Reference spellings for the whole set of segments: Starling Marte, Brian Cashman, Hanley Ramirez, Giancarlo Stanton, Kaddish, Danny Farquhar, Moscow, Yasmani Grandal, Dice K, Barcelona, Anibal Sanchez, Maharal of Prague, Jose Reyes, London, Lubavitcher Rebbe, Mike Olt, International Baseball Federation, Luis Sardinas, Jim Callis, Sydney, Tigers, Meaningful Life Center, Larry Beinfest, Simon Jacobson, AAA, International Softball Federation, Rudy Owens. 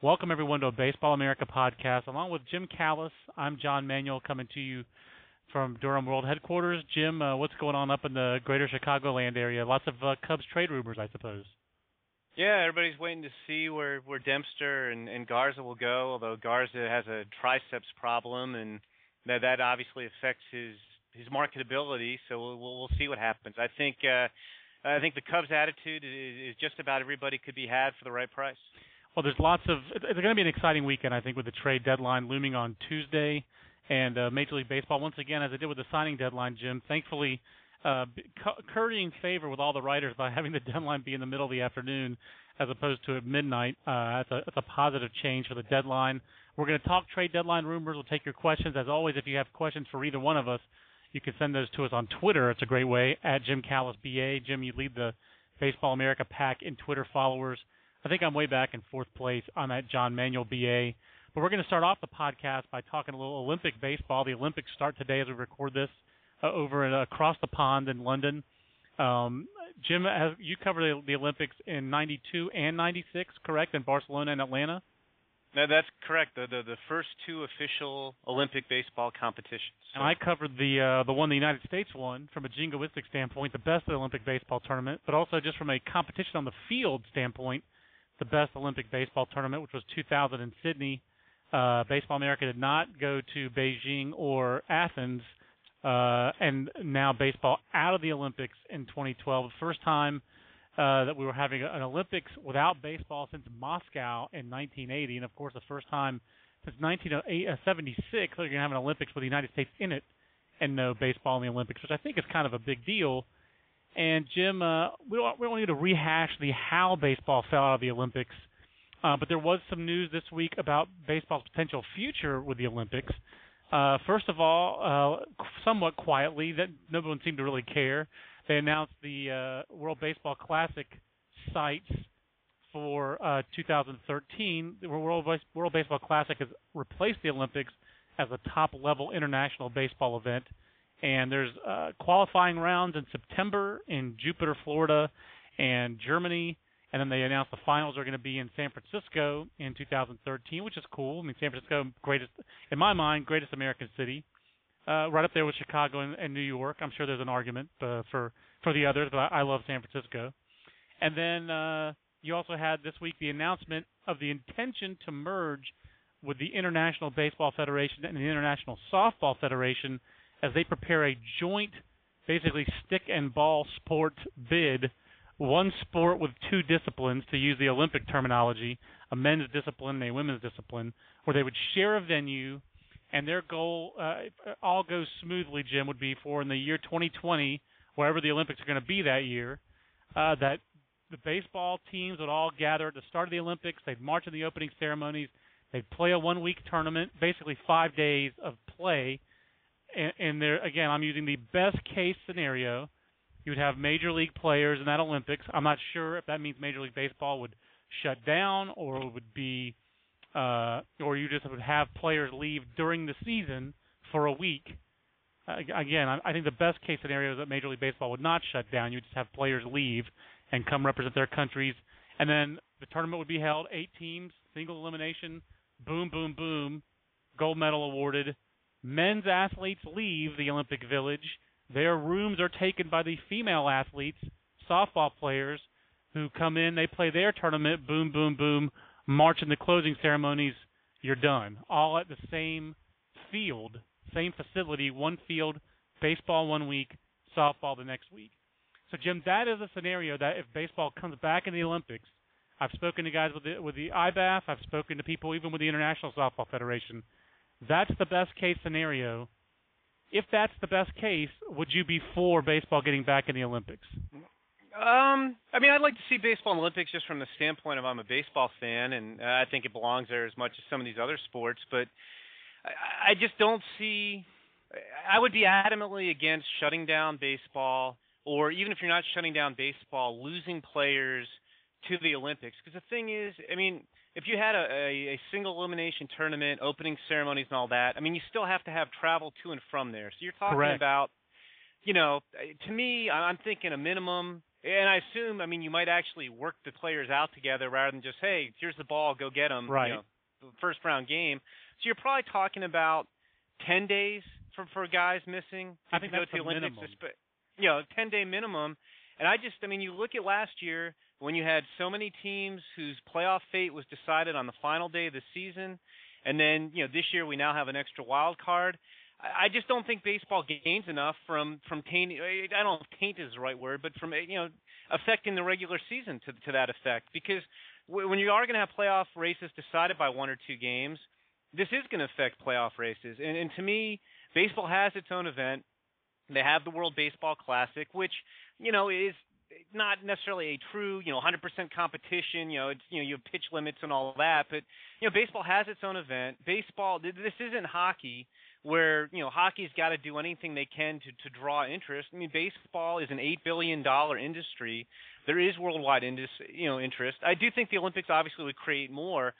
Welcome, everyone, to a Baseball America podcast. Along with Jim Callis, I'm John Manuel, coming to you from Durham World Headquarters. Jim, what's going on up in the greater Chicagoland area? Lots of Cubs trade rumors, I suppose. Yeah, everybody's waiting to see where Dempster and Garza will go, although Garza has a triceps problem, and that obviously affects his marketability, so we'll see what happens. I think the Cubs' attitude is just about everybody could be had for the right price. Well, there's lots of – it's going to be an exciting weekend, I think, with the trade deadline looming on Tuesday. And Major League Baseball, once again, as I did with the signing deadline, Jim, thankfully currying favor with all the writers by having the deadline be in the middle of the afternoon as opposed to at midnight. That's a positive change for the deadline. We're going to talk trade deadline rumors. We'll take your questions. As always, if you have questions for either one of us, you can send those to us on Twitter. It's a great way, at Jim Callis BA. Jim, you lead the Baseball America pack in Twitter followers. I think I'm way back in fourth place. I'm at John Manuel, BA. But we're going to start off the podcast by talking a little Olympic baseball. The Olympics start today as we record this over and across the pond in London. Jim, you covered the Olympics in 92 and 96, correct, in Barcelona and Atlanta? No, that's correct, the first two official Olympic baseball competitions. And I covered the one the United States won from a jingoistic standpoint, the best Olympic baseball tournament, but also just from a competition on the field standpoint, the best Olympic baseball tournament, which was 2000 in Sydney. Baseball America did not go to Beijing or Athens, and now baseball out of the Olympics in 2012. First time that we were having an Olympics without baseball since Moscow in 1980, and, of course, the first time since 1976 that you're going to have an Olympics with the United States in it and no baseball in the Olympics, which I think is kind of a big deal. And, Jim, we don't need to rehash the how baseball fell out of the Olympics, but there was some news this week about baseball's potential future with the Olympics. First of all, somewhat quietly, that no one seemed to really care, they announced the World Baseball Classic sites for 2013. The World Baseball Classic has replaced the Olympics as a top-level international baseball event. And there's qualifying rounds in September in Jupiter, Florida, and Germany. And then they announced the finals are going to be in San Francisco in 2013, which is cool. I mean, San Francisco, greatest, in my mind, greatest American city, right up there with Chicago and New York. I'm sure there's an argument for the others, but I love San Francisco. And then you also had this week the announcement of the intention to merge with the International Baseball Federation and the International Softball Federation as they prepare a joint, basically stick-and-ball sport bid, one sport with two disciplines, to use the Olympic terminology, a men's discipline and a women's discipline, where they would share a venue, and their goal, if all goes smoothly, Jim, would be for in the year 2020, wherever the Olympics are going to be that year, that the baseball teams would all gather at the start of the Olympics, they'd march in the opening ceremonies, they'd play a one-week tournament, basically 5 days of play. And there again, I'm using the best-case scenario. You would have Major League players in that Olympics. I'm not sure if that means Major League Baseball would shut down or would be or you just would have players leave during the season for a week. Again, I think the best-case scenario is that Major League Baseball would not shut down. You would just have players leave and come represent their countries. And then the tournament would be held, 8 teams, single elimination, boom, boom, boom, gold medal awarded. Men's athletes leave the Olympic Village. Their rooms are taken by the female athletes, softball players, who come in, they play their tournament, boom, boom, boom, march in the closing ceremonies, you're done. All at the same field, same facility, one field, baseball 1 week, softball the next week. So, Jim, that is a scenario that if baseball comes back in the Olympics, I've spoken to guys with the IBAF, I've spoken to people even with the International Softball Federation. That's the best-case scenario. If that's the best case, would you be for baseball getting back in the Olympics? I mean, I'd like to see baseball and Olympics just from the standpoint of I'm a baseball fan, and I think it belongs there as much as some of these other sports. But I just don't see – I would be adamantly against shutting down baseball, or even if you're not shutting down baseball, losing players to the Olympics. Because the thing is, I mean, if you had a single elimination tournament, opening ceremonies and all that, I mean, you still have to have travel to and from there. So you're talking Correct. About, you know, to me, I'm thinking a minimum – and I assume, I mean, you might actually work the players out together rather than just, hey, here's the ball, go get them. Right. You know, first round game. So you're probably talking about 10 days for guys missing. I think that's the Olympics, minimum. You know, 10-day minimum. And I mean, you look at last year when you had so many teams whose playoff fate was decided on the final day of the season. And then, you know, this year we now have an extra wild card. I just don't think baseball gains enough from tainting. I don't know if taint is the right word, but from, you know, affecting the regular season to that effect. Because when you are going to have playoff races decided by one or two games, this is going to affect playoff races. And to me, baseball has its own event. They have the World Baseball Classic, which, you know, is not necessarily a true, you know, 100% competition. You know, it's, you know, you have pitch limits and all that. But, you know, baseball has its own event. Baseball, this isn't hockey, where, you know, hockey's got to do anything they can to draw interest. I mean, baseball is an $8 billion industry. There is worldwide interest. I do think the Olympics obviously would create more,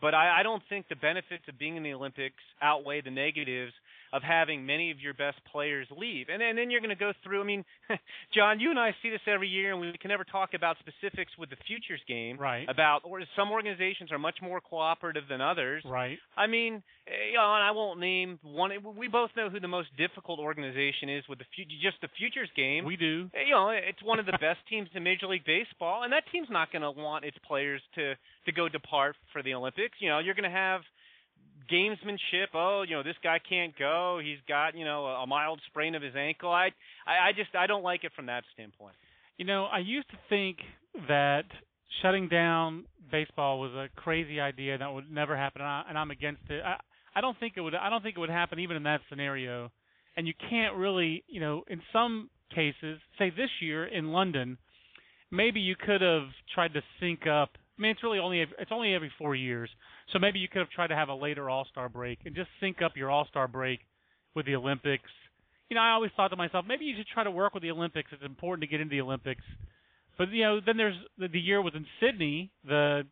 but I don't think the benefits of being in the Olympics outweigh the negatives of having many of your best players leave. And then you're going to go through, I mean, John, you and I see this every year, and we can never talk about specifics with the futures game. Right. About, or some organizations are much more cooperative than others. Right. I mean, you know, and I won't name one. We both know who the most difficult organization is with the futures game. We do. You know, it's one of the best teams in Major League Baseball, and that team's not going to want its players to go depart for the Olympics. You know, you're going to have gamesmanship. Oh, you know, this guy can't go. He's got, you know, a mild sprain of his ankle. I don't like it from that standpoint. You know, I used to think that shutting down baseball was a crazy idea that would never happen, and I'm against it. I don't think it would. I don't think it would happen even in that scenario. And you can't really, you know, in some cases, say this year in London, maybe you could have tried to sync up. I mean, it's only every 4 years, so maybe you could have tried to have a later All-Star break and just sync up your All-Star break with the Olympics. You know, I always thought to myself, maybe you should try to work with the Olympics. It's important to get into the Olympics. But, you know, then there's the year was in Sydney. The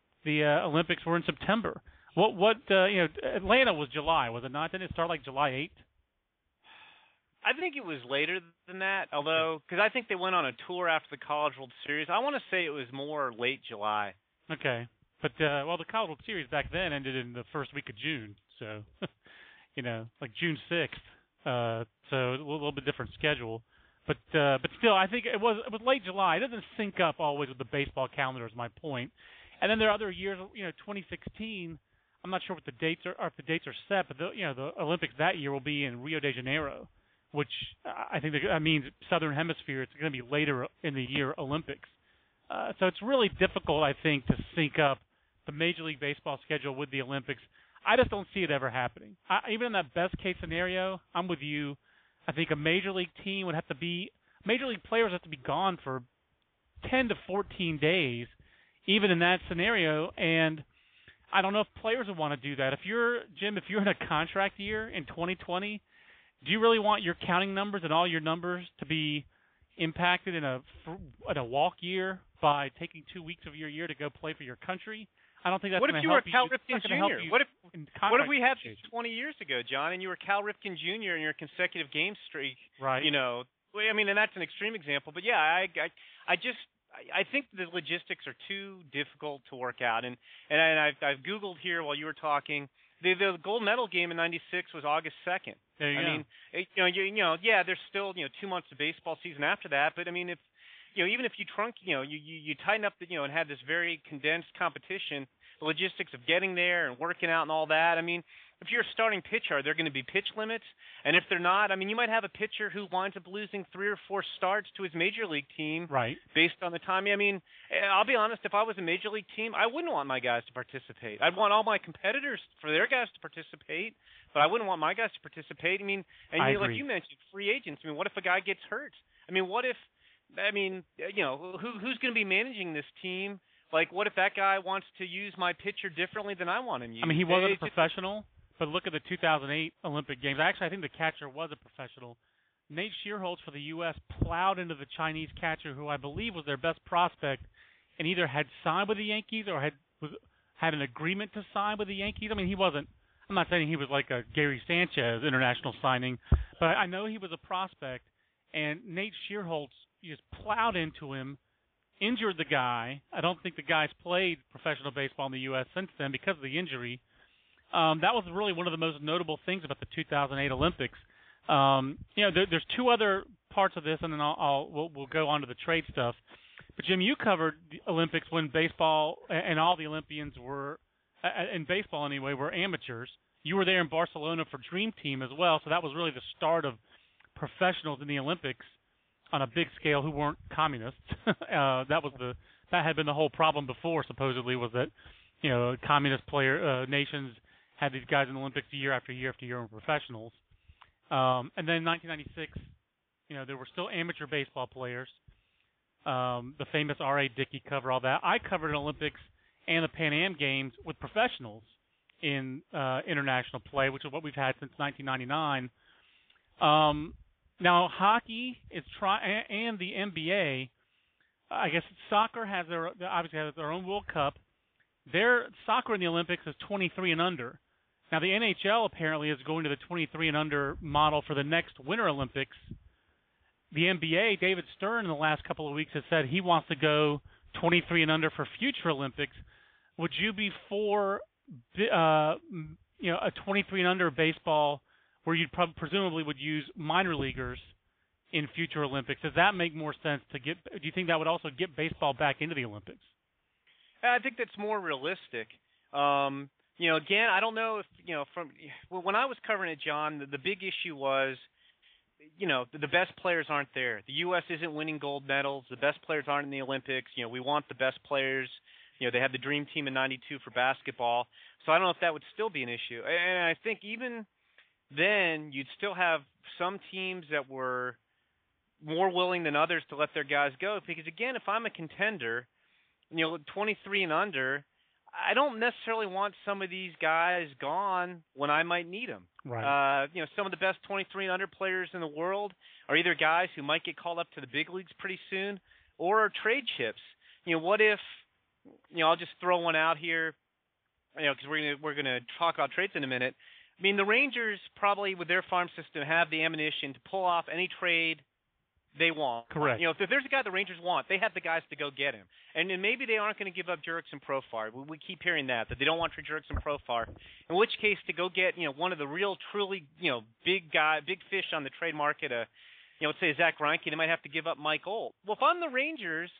Olympics were in September. What you know, Atlanta was July, was it not? Didn't it start like July 8th? I think it was later than that, although, because I think they went on a tour after the College World Series. I want to say it was more late July. Okay, but well, the College World Series back then ended in the first week of June, so you know, like June 6th. So a little bit different schedule, but still, I think it was late July. It doesn't sync up always with the baseball calendar, is my point. And then there are other years, you know, 2016. I'm not sure what the dates are, or if the dates are set, but the Olympics that year will be in Rio de Janeiro, which I think that means Southern Hemisphere. It's going to be later in the year Olympics. So it's really difficult, I think, to sync up the Major League Baseball schedule with the Olympics. I just don't see it ever happening. Even in that best-case scenario, I'm with you. I think a Major League team would have to be – Major League players have to be gone for 10 to 14 days, even in that scenario. And I don't know if players would want to do that. Jim, if you're in a contract year in 2020, do you really want your counting numbers and all your numbers to be impacted in a walk year by taking 2 weeks of your year to go play for your country? I don't think that's going to help you. What if you were Cal Ripken Jr.? What if we had this 20 years ago, John, and you were Cal Ripken Jr. and your consecutive game streak? Right. You know, I mean, and that's an extreme example, but yeah, I think the logistics are too difficult to work out. And I've Googled here while you were talking. The gold medal game in '96 was August 2nd. There you go. I mean, you know, there's still, you know, 2 months of baseball season after that, but I mean, if you know, even if you trunk, you know, you tighten up, you know, and had this very condensed competition, the logistics of getting there and working out and all that. I mean, if you're a starting pitcher, are there going to be pitch limits? And if they're not, I mean, you might have a pitcher who winds up losing 3 or 4 starts to his major league team, right? Based on the time. I mean, I'll be honest, if I was a major league team, I wouldn't want my guys to participate. I'd want all my competitors for their guys to participate, but I wouldn't want my guys to participate. I mean, and I agree. Like you mentioned, free agents. I mean, what if a guy gets hurt? I mean, what if I mean, you know, who's going to be managing this team? Like, what if that guy wants to use my pitcher differently than I want him used? I mean, he wasn't a professional, but look at the 2008 Olympic Games. Actually, I think the catcher was a professional. Nate Schierholz for the U.S. plowed into the Chinese catcher, who I believe was their best prospect, and either had signed with the Yankees or had an agreement to sign with the Yankees. I mean, he wasn't – I'm not saying he was like a Gary Sanchez international signing, but I know he was a prospect, and Nate Schierholz just plowed into him, injured the guy. I don't think the guy's played professional baseball in the U.S. since then because of the injury. That was really one of the most notable things about the 2008 Olympics. There's two other parts of this, and then we'll go on to the trade stuff. But, Jim, you covered the Olympics when baseball and all the Olympians were, in baseball anyway, were amateurs. You were there in Barcelona for Dream Team as well, so that was really the start of professionals in the Olympics on a big scale who weren't communists. That had been the whole problem before, supposedly, was that, you know, communist nations had these guys in the Olympics year after year after year and professionals. And then in 1996, you know, there were still amateur baseball players. The famous R.A. Dickey cover, all that. I covered an Olympics and the Pan Am Games with professionals in international play, which is what we've had since 1999. Now, hockey is and the NBA, I guess soccer has their own World Cup. Their soccer in the Olympics is 23 and under. Now, the NHL apparently is going to the 23 and under model for the next Winter Olympics. The NBA, David Stern, in the last couple of weeks has said he wants to go 23 and under for future Olympics. Would you be for a 23 and under baseball where you presumably would use minor leaguers in future Olympics? Does that make more sense to get? Do you think that would also get baseball back into the Olympics? I think that's more realistic. Again, I don't know if, when I was covering it, John, the big issue was, the best players aren't there. The U.S. isn't winning gold medals. The best players aren't in the Olympics. We want the best players. They had the Dream Team in 92 for basketball. So I don't know if that would still be an issue. And I think even then you'd still have some teams that were more willing than others to let their guys go. Because, again, if I'm a contender, 23 and under, I don't necessarily want some of these guys gone when I might need them. Right. Some of the best 23 and under players in the world are either guys who might get called up to the big leagues pretty soon or are trade chips. What if, I'll just throw one out here, because we're going to talk about trades in a minute. I mean, the Rangers probably with their farm system have the ammunition to pull off any trade they want. Correct. If there's a guy the Rangers want, they have the guys to go get him. And then maybe they aren't going to give up Jurickson Profar. We keep hearing that they don't want for Jurickson Profar. In which case, to go get one of the real, truly big fish on the trade market, let's say Zack Greinke, they might have to give up Mike Olt. Well, if I'm the Rangers,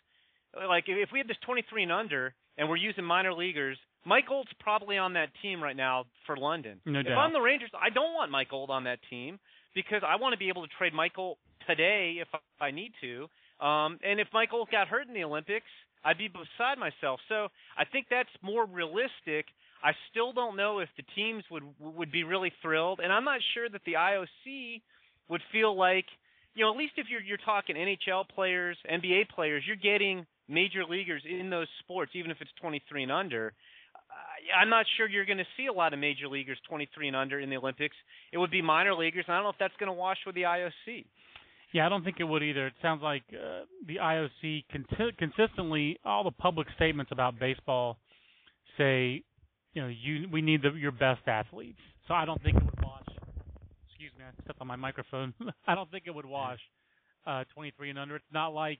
like if we had this 23 and under and we're using minor leaguers, Mike Olt's probably on that team right now for London. No doubt. If I'm the Rangers, I don't want Mike Olt on that team because I want to be able to trade Mike Olt today if I need to. And if Mike Olt got hurt in the Olympics, I'd be beside myself. So I think that's more realistic. I still don't know if the teams would be really thrilled. And I'm not sure that the IOC would feel like, at least if you're talking NHL players, NBA players, you're getting major leaguers in those sports, even if it's 23 and under. I'm not sure you're going to see a lot of major leaguers 23 and under in the Olympics. It would be minor leaguers, and I don't know if that's going to wash with the IOC. Yeah, I don't think it would either. It sounds like the IOC consistently, all the public statements about baseball say, we need your best athletes. So I don't think it would wash. Excuse me, I stepped on my microphone. I don't think it would wash 23 and under. It's not like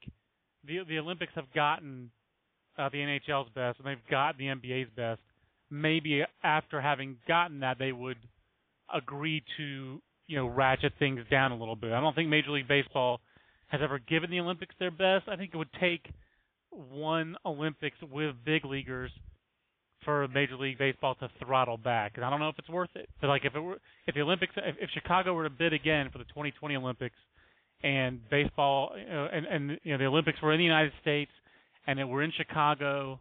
the Olympics have gotten the NHL's best, and they've got the NBA's best. Maybe after having gotten that, they would agree to ratchet things down a little bit. I don't think Major League Baseball has ever given the Olympics their best. I think it would take one Olympics with big leaguers for Major League Baseball to throttle back. And I don't know if it's worth it. But like if Chicago were to bid again for the 2020 Olympics, and baseball and the Olympics were in the United States and it were in Chicago,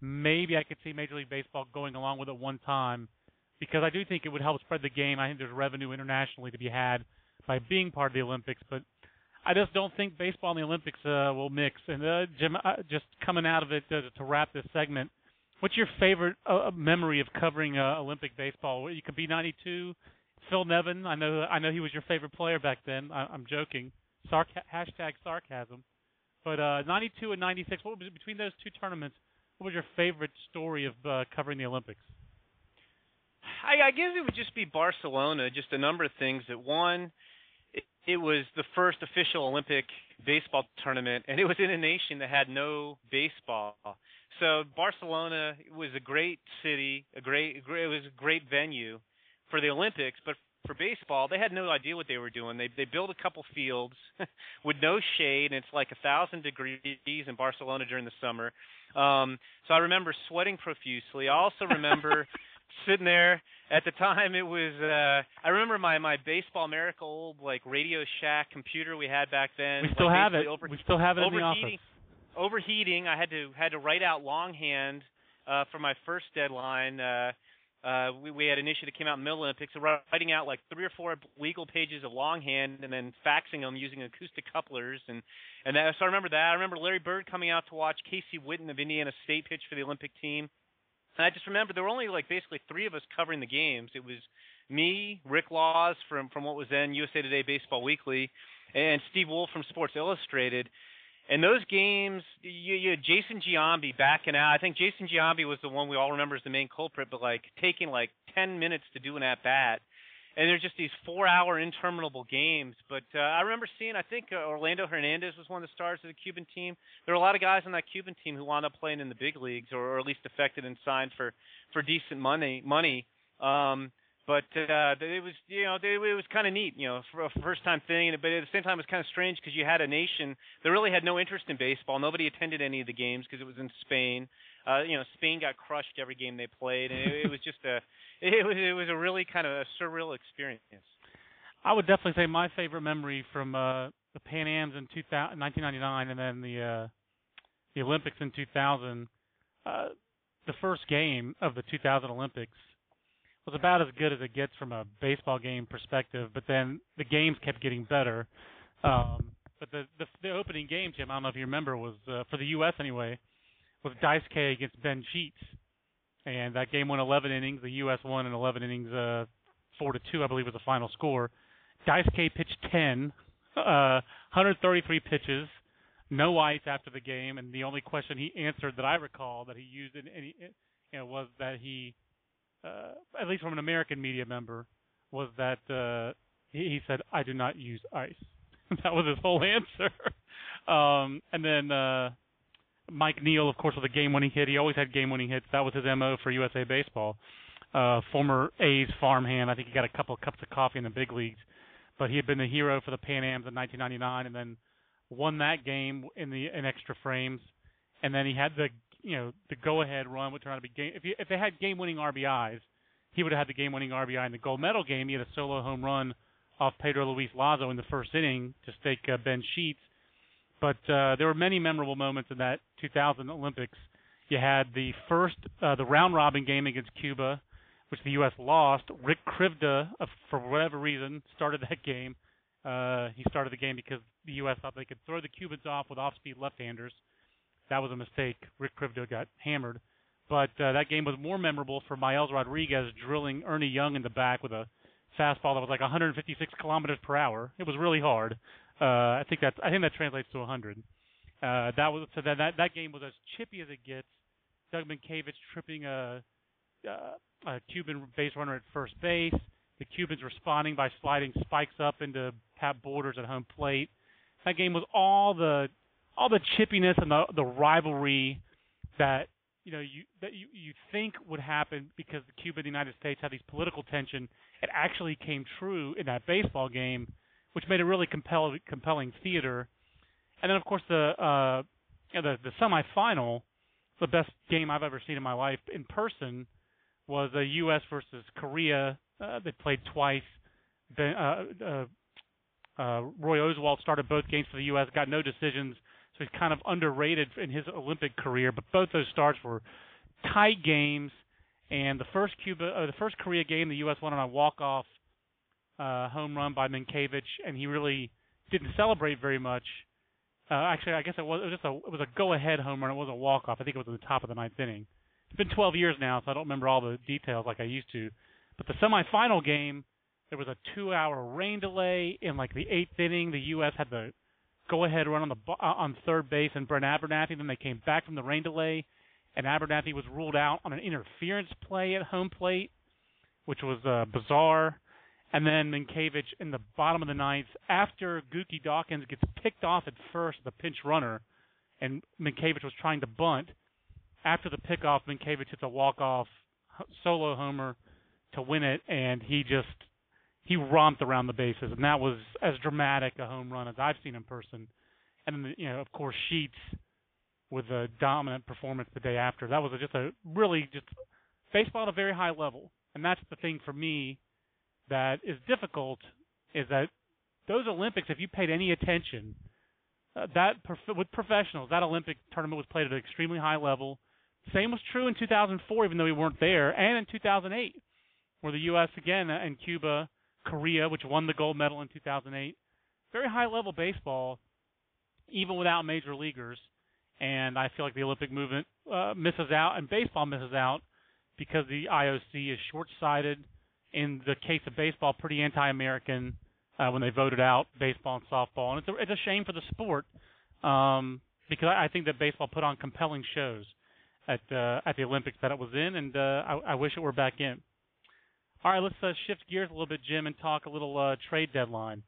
maybe I could see Major League Baseball going along with it one time, because I do think it would help spread the game. I think there's revenue internationally to be had by being part of the Olympics, but I just don't think baseball and the Olympics will mix. And Jim, just coming out of it to wrap this segment, what's your favorite memory of covering Olympic baseball? You could be 92, Phil Nevin. I know he was your favorite player back then. I'm joking. Hashtag sarcasm. But 92 and 96, what was between those two tournaments? What was your favorite story of covering the Olympics? I guess it would just be Barcelona. Just a number of things. That one, it was the first official Olympic baseball tournament, and it was in a nation that had no baseball. So Barcelona was a great city, it was a great venue for the Olympics, but for baseball, they had no idea what they were doing. They built a couple fields with no shade, and it's like 1,000 degrees in Barcelona during the summer. So I remember sweating profusely. I also remember sitting there. At the time, it was I remember my Baseball America old like Radio Shack computer we had back then. We still have it. We still have it in the office. Overheating. I had to write out longhand for my first deadline. We had an issue that came out in the middle of the Olympics, writing out like 3 or 4 legal pages of longhand and then faxing them using acoustic couplers. So I remember that. I remember Larry Bird coming out to watch Casey Whitten of Indiana State pitch for the Olympic team. And I just remember there were only like basically 3 of us covering the games. It was me, Rick Laws from what was then USA Today Baseball Weekly, and Steve Wolf from Sports Illustrated. And those games, you had Jason Giambi backing out. I think Jason Giambi was the one we all remember as the main culprit, but like taking like 10 minutes to do an at-bat. And there's just these 4-hour interminable games. But I remember seeing, I think Orlando Hernandez was one of the stars of the Cuban team. There were a lot of guys on that Cuban team who wound up playing in the big leagues or at least affected and signed for decent money. It was kind of neat, for a first-time thing. But at the same time, it was kind of strange because you had a nation that really had no interest in baseball. Nobody attended any of the games because it was in Spain. Spain got crushed every game they played, and it was just it was a really kind of a surreal experience. I would definitely say my favorite memory from the Pan Ams in 1999 and then the Olympics in 2000, the first game of the 2000 Olympics was about as good as it gets from a baseball game perspective, but then the games kept getting better. But the opening game, Jim, I don't know if you remember, was for the U.S. anyway, with Dice K against Ben Sheets, and that game went 11 innings. The U.S. won in 11 innings, 4-2, I believe, was the final score. Dice K pitched 10, 133 pitches, no ice after the game, and the only question he answered that I recall that he used in any, was that he, at least from an American media member, was that he said, "I do not use ice." That was his whole answer, and then. Mike Neal, of course, with a game-winning hit. He always had game-winning hits. That was his MO for USA Baseball. Former A's farmhand. I think he got a couple of cups of coffee in the big leagues. But he had been the hero for the Pan Ams in 1999 and then won that game in extra frames. And then he had the go-ahead run, which turned out to be game. If they had game-winning RBIs, he would have had the game-winning RBI in the gold medal game. He had a solo home run off Pedro Luis Lazo in the first inning to stake Ben Sheets. But there were many memorable moments in that 2000 Olympics. You had the first, the round-robin game against Cuba, which the U.S. lost. Rick Krivda, for whatever reason, started that game. He started the game because the U.S. thought they could throw the Cubans off with off-speed left-handers. That was a mistake. Rick Krivda got hammered. But that game was more memorable for Miles Rodriguez drilling Ernie Young in the back with a fastball that was like 156 kilometers per hour. It was really hard. I think that translates to 100. That game was as chippy as it gets. Doug Minkiewicz tripping a Cuban base runner at first base. The Cubans responding by sliding spikes up into Pat Borders at home plate. That game was all the chippiness and the rivalry that you think would happen because the Cuba and the United States had these political tension. It actually came true in that baseball game, which made a really compelling theater. And then, of course, the semifinal, the best game I've ever seen in my life in person, was the U.S. versus Korea. They played twice. Roy Oswalt started both games for the U.S., got no decisions, so he's kind of underrated in his Olympic career. But both those starts were tight games, and the first Korea game, the U.S. won on a walk-off home run by Minkiewicz, and he really didn't celebrate very much. Actually, I guess it was a go-ahead home run. It was a walk-off. I think it was at the top of the ninth inning. It's been 12 years now, so I don't remember all the details like I used to. But the semifinal game, there was a 2-hour rain delay in like the eighth inning. The U.S. had the go-ahead run on third base and Brent Abernathy. Then they came back from the rain delay, and Abernathy was ruled out on an interference play at home plate, which was bizarre. And then Minkiewicz in the bottom of the ninth, after Gookie Dawkins gets picked off at first, the pinch runner, and Minkiewicz was trying to bunt. After the pickoff, Minkiewicz hits a walk-off solo homer to win it, and he romped around the bases, and that was as dramatic a home run as I've seen in person. And then, of course, Sheets with a dominant performance the day after. That was just baseball at a very high level, and that's the thing for me. That is difficult is that those Olympics, if you paid any attention, with professionals, that Olympic tournament was played at an extremely high level. Same was true in 2004, even though we weren't there, and in 2008, where the U.S. again and Cuba, Korea, which won the gold medal in 2008, very high-level baseball, even without major leaguers. And I feel like the Olympic movement misses out, and baseball misses out because the IOC is short-sighted. In the case of baseball, pretty anti-American when they voted out baseball and softball. And it's a shame for the sport because I think that baseball put on compelling shows at the Olympics that it was in, and I wish it were back in. All right, let's shift gears a little bit, Jim, and talk a little trade deadline.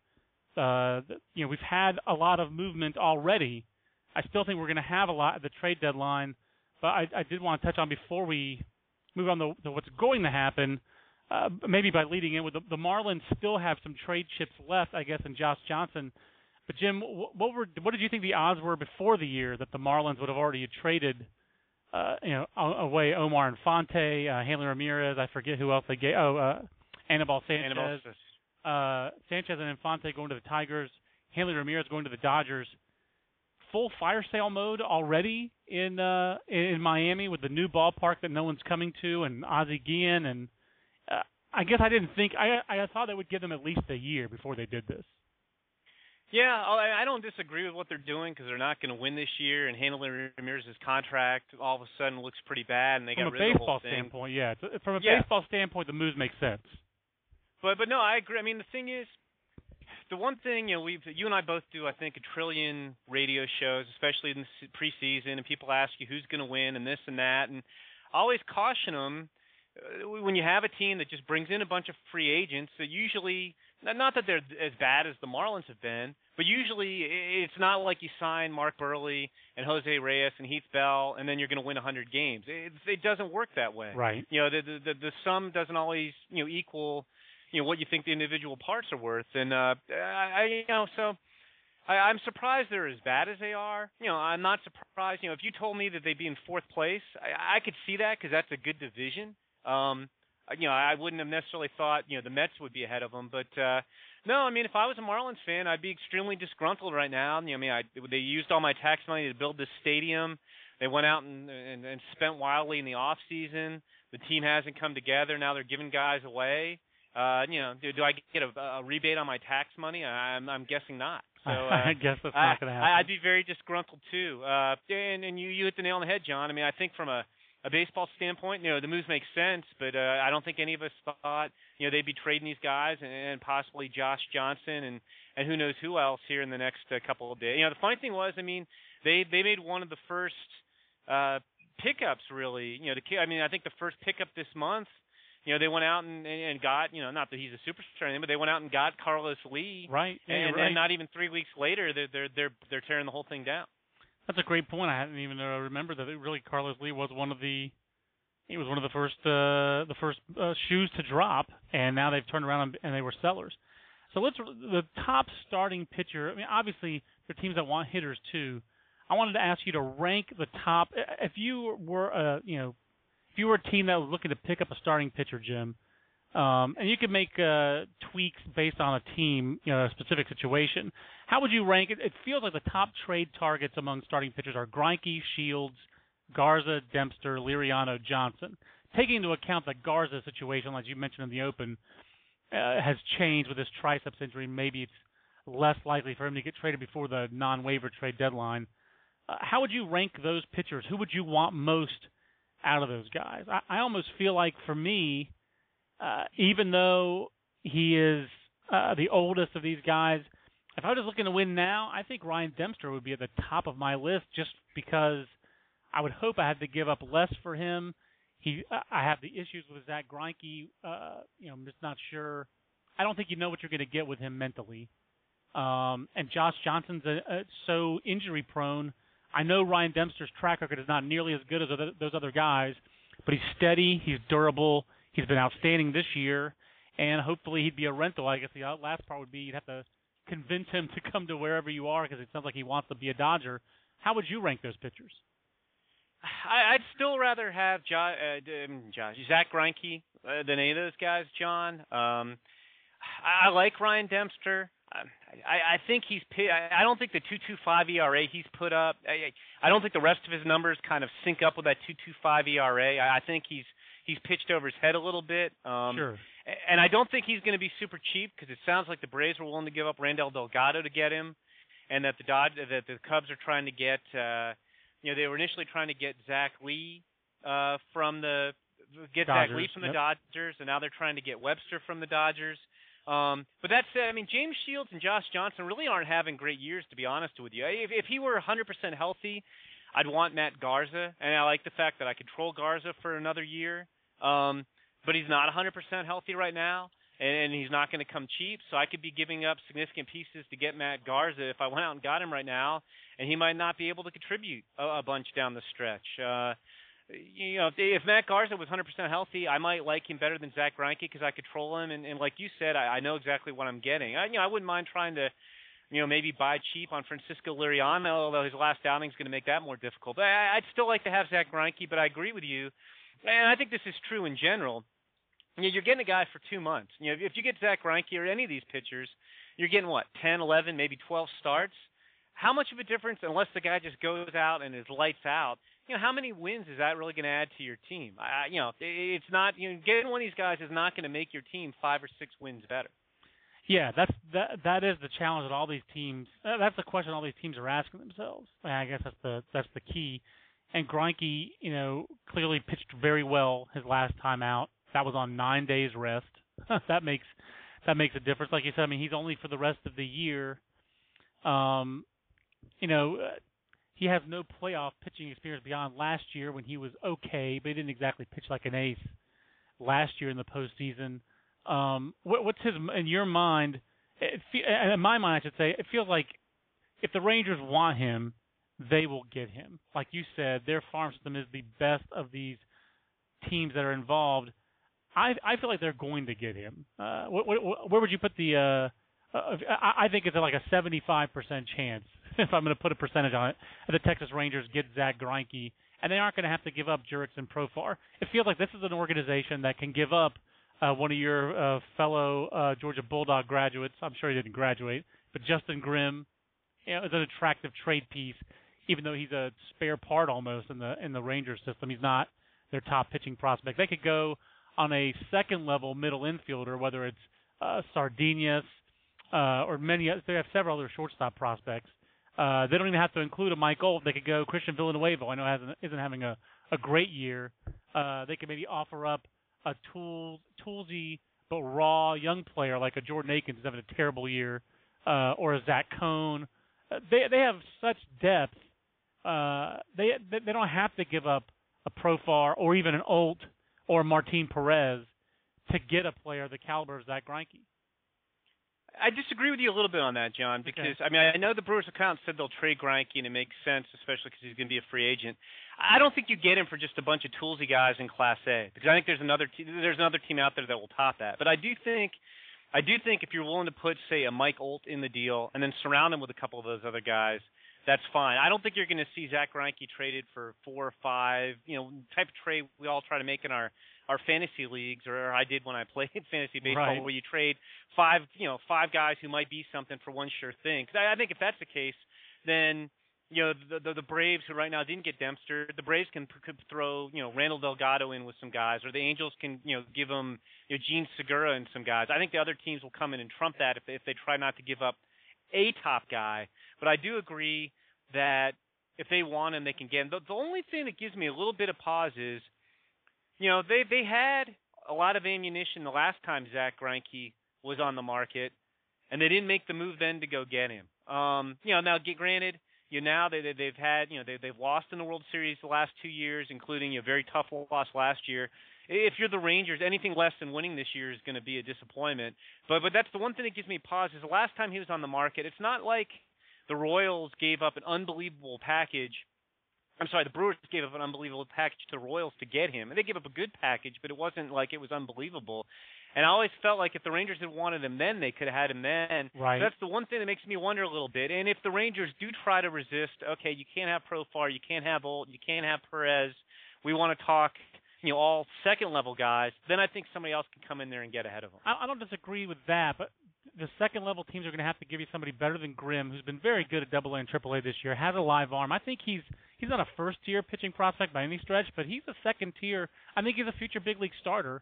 We've had a lot of movement already. I still think we're going to have a lot at the trade deadline, but I did want to touch on before we move on to what's going to happen. Maybe by leading in with the Marlins still have some trade chips left, I guess, in Josh Johnson. But, Jim, what did you think the odds were before the year that the Marlins would have already traded away Omar Infante, Hanley Ramirez, I forget who else they gave. Anibal Sanchez. Sanchez and Infante going to the Tigers. Hanley Ramirez going to the Dodgers. Full fire sale mode already in Miami with the new ballpark that no one's coming to, and Ozzie Guillen and I guess I didn't think I thought they would give them at least a year before they did this. Yeah, I don't disagree with what they're doing because they're not going to win this year, and Hanley Ramirez's contract all of a sudden looks pretty bad, and they got rid of the whole thing. Baseball standpoint, the moves make sense. But no, I agree. I mean, the thing is, the one thing you and I both do, I think, a trillion radio shows, especially in the preseason, and people ask you who's going to win and this and that, and I always caution them. When you have a team that just brings in a bunch of free agents, that usually, not that they're as bad as the Marlins have been, but usually it's not like you sign Mark Burley and Jose Reyes and Heath Bell and then you're going to win 100 games. It doesn't work that way. Right. The sum doesn't always equal what you think the individual parts are worth. And I'm surprised they're as bad as they are. I'm not surprised. If you told me that they'd be in fourth place, I could see that because that's a good division. I wouldn't have necessarily thought, the Mets would be ahead of them, but, no, I mean, if I was a Marlins fan, I'd be extremely disgruntled right now. They used all my tax money to build this stadium. They went out and spent wildly in the off season. The team hasn't come together. Now they're giving guys away. Do I get a rebate on my tax money? I'm guessing not. So, I guess that's not going to happen. I'd be very disgruntled too. And you hit the nail on the head, John. I mean, I think from a baseball standpoint, the moves make sense, but I don't think any of us thought, they'd be trading these guys and possibly Josh Johnson and who knows who else here in the next couple of days. The funny thing was, I mean, they made one of the first pickups really. I think the first pickup this month, they went out and got, not that he's a superstar or anything, but they went out and got Carlos Lee. Right. Yeah, and not even 3 weeks later, they're tearing the whole thing down. That's a great point. I hadn't even remembered that. Really, Carlos Lee was one of the first shoes to drop, and now they've turned around and they were sellers. So the top starting pitcher. I mean, obviously there are teams that want hitters too. I wanted to ask you to rank the top. If you were a team that was looking to pick up a starting pitcher, Jim, and you could make tweaks based on a team, a specific situation. How would you rank it? It feels like the top trade targets among starting pitchers are Greinke, Shields, Garza, Dempster, Liriano, Johnson. Taking into account that Garza's situation, like you mentioned in the open, has changed with his triceps injury. Maybe it's less likely for him to get traded before the non-waiver trade deadline. How would you rank those pitchers? Who would you want most out of those guys? I almost feel like, for me, even though he is the oldest of these guys, if I was just looking to win now, I think Ryan Dempster would be at the top of my list just because I would hope I had to give up less for him. I have the issues with Zack Greinke. I'm just not sure. I don't think you know what you're going to get with him mentally. And Josh Johnson's so injury-prone. I know Ryan Dempster's track record is not nearly as good as those other guys, but he's steady, he's durable, he's been outstanding this year, and hopefully he'd be a rental. I guess the last part would be you'd have to convince him to come to wherever you are because it sounds like he wants to be a Dodger. How would you rank those pitchers? I'd still rather have Zack Greinke than any of those guys, John. I like Ryan Dempster. I think he's – I don't think the 2.25 ERA he's put up – I don't think the rest of his numbers kind of sync up with that 2.25 ERA. I think he's pitched over his head a little bit. Sure. And I don't think he's going to be super cheap because it sounds like the Braves were willing to give up Randall Delgado to get him, and that the Cubs are trying to get they were initially trying to get Zach Lee from the Dodgers, and now they're trying to get Webster from the Dodgers. But that said, I mean, James Shields and Josh Johnson really aren't having great years, to be honest with you. If he were 100% healthy, I'd want Matt Garza, and I like the fact that I control Garza for another year. But he's not 100% healthy right now, and he's not going to come cheap, so I could be giving up significant pieces to get Matt Garza if I went out and got him right now, and he might not be able to contribute a bunch down the stretch. If Matt Garza was 100% healthy, I might like him better than Zack Greinke because I control him. And like you said, I know exactly what I'm getting. I wouldn't mind trying to, maybe buy cheap on Francisco Liriano, although his last outing is going to make that more difficult. But I'd still like to have Zack Greinke, but I agree with you. And I think this is true in general. You're getting a guy for 2 months. If you get Zack Greinke or any of these pitchers, you're getting, 10, 11, maybe 12 starts? How much of a difference, unless the guy just goes out and is lights out, how many wins is that really going to add to your team? It's not. Getting one of these guys is not going to make your team 5 or 6 wins better. Yeah, that is the challenge that all these teams. That's the question all these teams are asking themselves. And I guess that's the key. And Greinke, clearly pitched very well his last time out. That was on 9 days rest. that makes a difference. Like you said, he's only for the rest of the year. He has no playoff pitching experience beyond last year when he was okay, but he didn't exactly pitch like an ace last year in the postseason. What's his in your mind? In my mind, I should say, it feels like if the Rangers want him, they will get him. Like you said, their farm system is the best of these teams that are involved. I feel like they're going to get him. Where would you put the? I think it's like a 75% chance. If I'm going to put a percentage on it, the Texas Rangers get Zack Greinke, and they aren't going to have to give up Jurickson Profar. It feels like this is an organization that can give up one of your fellow Georgia Bulldog graduates. I'm sure he didn't graduate, but Justin Grimm is an attractive trade piece, even though he's a spare part almost in the Rangers system. He's not their top pitching prospect. They could go on a second-level middle infielder, whether it's Sardinas or many others. They have several other shortstop prospects. They don't even have to include a Mike Olt. They could go Christian Villanueva. I know isn't having a great year. They could maybe offer up a toolsy but raw young player like a Jordan Akins who's having a terrible year, or a Zach Cone. They have such depth. They don't have to give up a Profar or even an Olt or Martin Perez to get a player the caliber of Zack Greinke. I disagree with you a little bit on that, John, because, okay. I know the Brewers account said they'll trade Greinke, and it makes sense, especially because he's going to be a free agent. I don't think you get him for just a bunch of toolsy guys in Class A, because I think there's another team out there that will top that. But I do think if you're willing to put, say, a Mike Olt in the deal and then surround him with a couple of those other guys, that's fine. I don't think you're going to see Zack Greinke traded for 4 or 5, type of trade we all try to make in our fantasy leagues, or I did when I played fantasy baseball, right, where you trade 5 guys who might be something for one sure thing. I think if that's the case, then the Braves, who right now didn't get Dempster, the Braves could throw Randall Delgado in with some guys, or the Angels can give them Gene Segura and some guys. I think the other teams will come in and trump that if they try not to give up a top guy, but I do agree that if they want him, they can get him. The only thing that gives me a little bit of pause is, you know, they had a lot of ammunition the last time Zack Greinke was on the market, and they didn't make the move then to go get him. You know, now granted, you know, now they've had, you know, they've lost in the World Series the last 2 years, including a very tough loss last year. If you're the Rangers, anything less than winning this year is going to be a disappointment. But that's the one thing that gives me pause is the last time he was on the market, it's not like the Royals gave up an unbelievable package. I'm sorry, the Brewers gave up an unbelievable package to the Royals to get him. And they gave up a good package, but it wasn't like it was unbelievable. And I always felt like if the Rangers had wanted him then, they could have had him then. Right. So that's the one thing that makes me wonder a little bit. And if the Rangers do try to resist, okay, you can't have Profar, you can't have Olt, you can't have Perez, we want to talk, you know, all second-level guys, then I think somebody else can come in there and get ahead of them. I don't disagree with that, but the second-level teams are going to have to give you somebody better than Grimm, who's been very good at AA and AAA this year, has a live arm. I think he's not a first-tier pitching prospect by any stretch, but he's a second-tier. I think he's a future big league starter.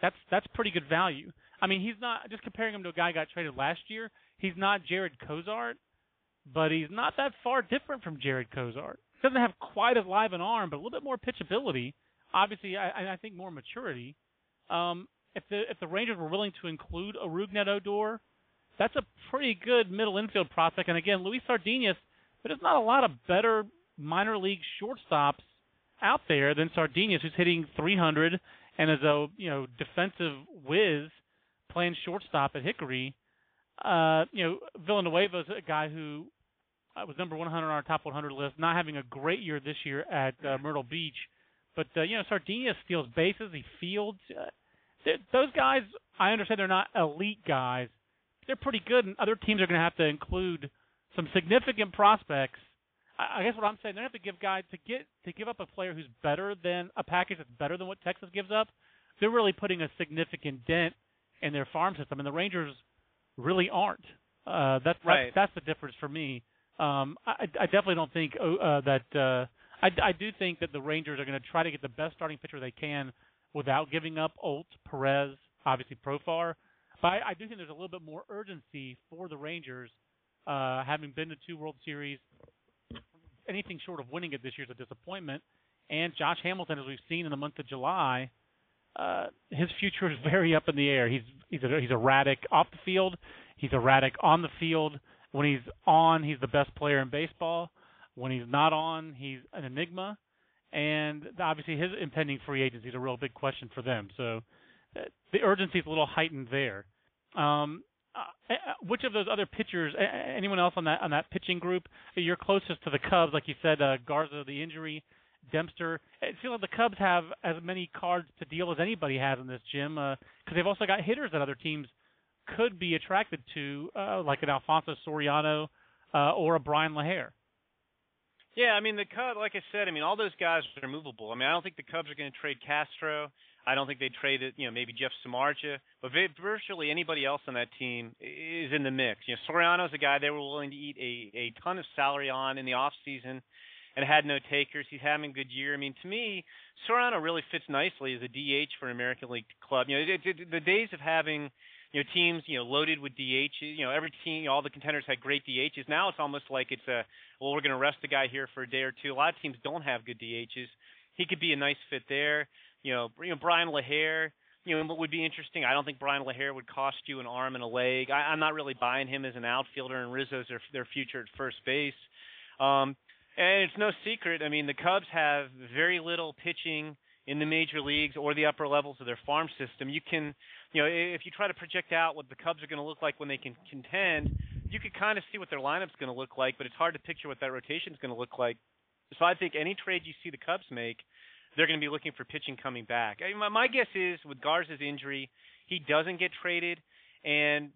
That's pretty good value. I mean, he's not – just comparing him to a guy who got traded last year, he's not Jared Cozart, but he's not that far different from Jared Cozart. He doesn't have quite as live an arm, but a little bit more pitchability. Obviously, I think more maturity. If the Rangers were willing to include a Rugnet Odor, that's a pretty good middle infield prospect. And again, Luis Sardinas, but there's not a lot of better minor league shortstops out there than Sardinas, who's hitting 300 and is a defensive whiz playing shortstop at Hickory. Villanueva's a guy who was number 100 on our top 100 list, not having a great year this year at Myrtle Beach. But, Sardinas steals bases. He fields. Those guys, I understand they're not elite guys. They're pretty good, and other teams are going to have to include some significant prospects. I guess what I'm saying, they're going to have to give guys to give up a player who's better than a package that's better than what Texas gives up. They're really putting a significant dent in their farm system, and the Rangers really aren't. Right. That's the difference for me. I definitely don't think I do think that the Rangers are going to try to get the best starting pitcher they can without giving up Olt, Perez, obviously Profar. But I do think there's a little bit more urgency for the Rangers, having been to two World Series. Anything short of winning it this year is a disappointment. And Josh Hamilton, as we've seen in the month of July, his future is very up in the air. He's erratic off the field. He's erratic on the field. When he's on, he's the best player in baseball. When he's not on, he's an enigma, and obviously his impending free agency is a real big question for them. So the urgency is a little heightened there. Which of those other pitchers? Anyone else on that pitching group? You're closest to the Cubs, like you said, Garza, the injury, Dempster. It feels like the Cubs have as many cards to deal as anybody has in this, Jim, because they've also got hitters that other teams could be attracted to, like an Alfonso Soriano or a Bryan LaHair. Yeah, I mean, the Cubs, like I said, I mean, all those guys are movable. I mean, I don't think the Cubs are going to trade Castro. I don't think they trade it, maybe Jeff Samardzija. But virtually anybody else on that team is in the mix. You know, Soriano's a guy they were willing to eat a ton of salary on in the offseason and had no takers. He's having a good year. I mean, to me, Soriano really fits nicely as a DH for an American League club. You know, the days of having teams, loaded with DHs. Every team, all the contenders had great DHs. Now it's almost like it's we're going to rest the guy here for a day or two. A lot of teams don't have good DHs. He could be a nice fit there. Bryan LaHair, what would be interesting, I don't think Bryan LaHair would cost you an arm and a leg. I'm not really buying him as an outfielder, and Rizzo's their future at first base. And it's no secret, I mean, the Cubs have very little pitching in the major leagues or the upper levels of their farm system. You can, if you try to project out what the Cubs are going to look like when they can contend, you can kind of see what their lineup's going to look like, but it's hard to picture what that rotation's going to look like. So I think any trade you see the Cubs make, they're going to be looking for pitching coming back. I mean, my guess is with Garza's injury, he doesn't get traded, and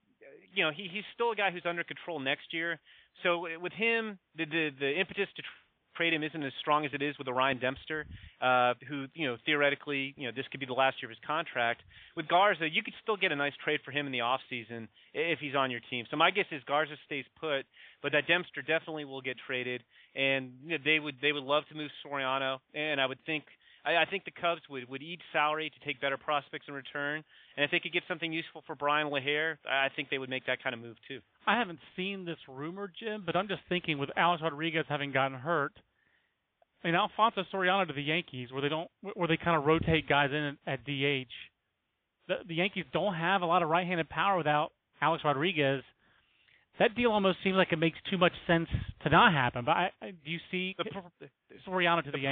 he's still a guy who's under control next year. So with him, the impetus to trade him isn't as strong as it is with Orion Dempster, who, theoretically, this could be the last year of his contract. With Garza, you could still get a nice trade for him in the offseason if he's on your team. So my guess is Garza stays put, but that Dempster definitely will get traded, and they would love to move Soriano, and I would think I think the Cubs would eat salary to take better prospects in return, and if they could get something useful for Bryan LaHair, I think they would make that kind of move too. I haven't seen this rumor, Jim, but I'm just thinking with Alex Rodriguez having gotten hurt, and Alfonso Soriano to the Yankees, where they kind of rotate guys in at DH. The Yankees don't have a lot of right-handed power without Alex Rodriguez. That deal almost seems like it makes too much sense to not happen. But do you see Soriano to the Yankees?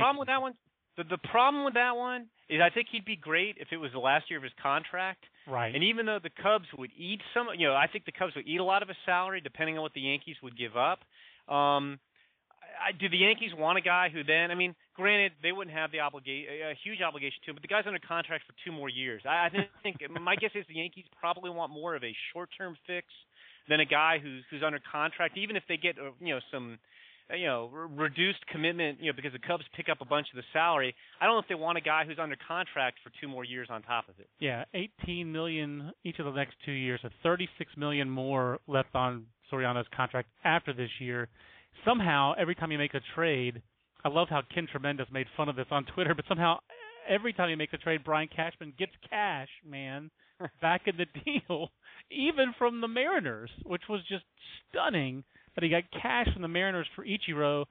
The problem with that one is I think he'd be great if it was the last year of his contract. Right. And even though the Cubs would eat some, I think the Cubs would eat a lot of his salary depending on what the Yankees would give up. Do the Yankees want a guy who then, granted, they wouldn't have a huge obligation to him, but the guy's under contract for 2 more years. I think my guess is the Yankees probably want more of a short-term fix than a guy who's under contract, even if they get some reduced commitment because the Cubs pick up a bunch of the salary. I don't know if they want a guy who's under contract for 2 more years on top of it. Yeah, $18 million each of the next 2 years, so $36 million more left on Soriano's contract after this year. Somehow, every time you make a trade, I love how Ken Tremendous made fun of this on Twitter, but somehow every time you make the trade, Brian Cashman gets cash, man, back in the deal, even from the Mariners, which was just stunning that he got cash from the Mariners for Ichiro.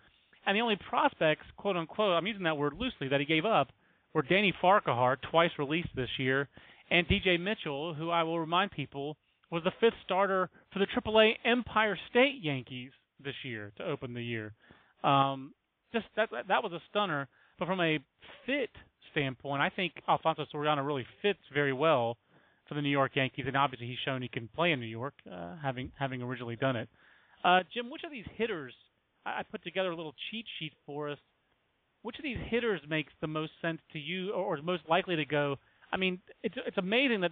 And the only prospects, quote unquote, I'm using that word loosely, that he gave up were Danny Farquhar, twice released this year, and DJ Mitchell, who I will remind people was the 5th starter for the AAA Empire State Yankees this year to open the year. Just that was a stunner. But from a fit standpoint, I think Alfonso Soriano really fits very well for the New York Yankees, and obviously he's shown he can play in New York, having originally done it. Jim, which of these hitters, I put together a little cheat sheet for us, which of these hitters makes the most sense to you or is most likely to go? It's amazing that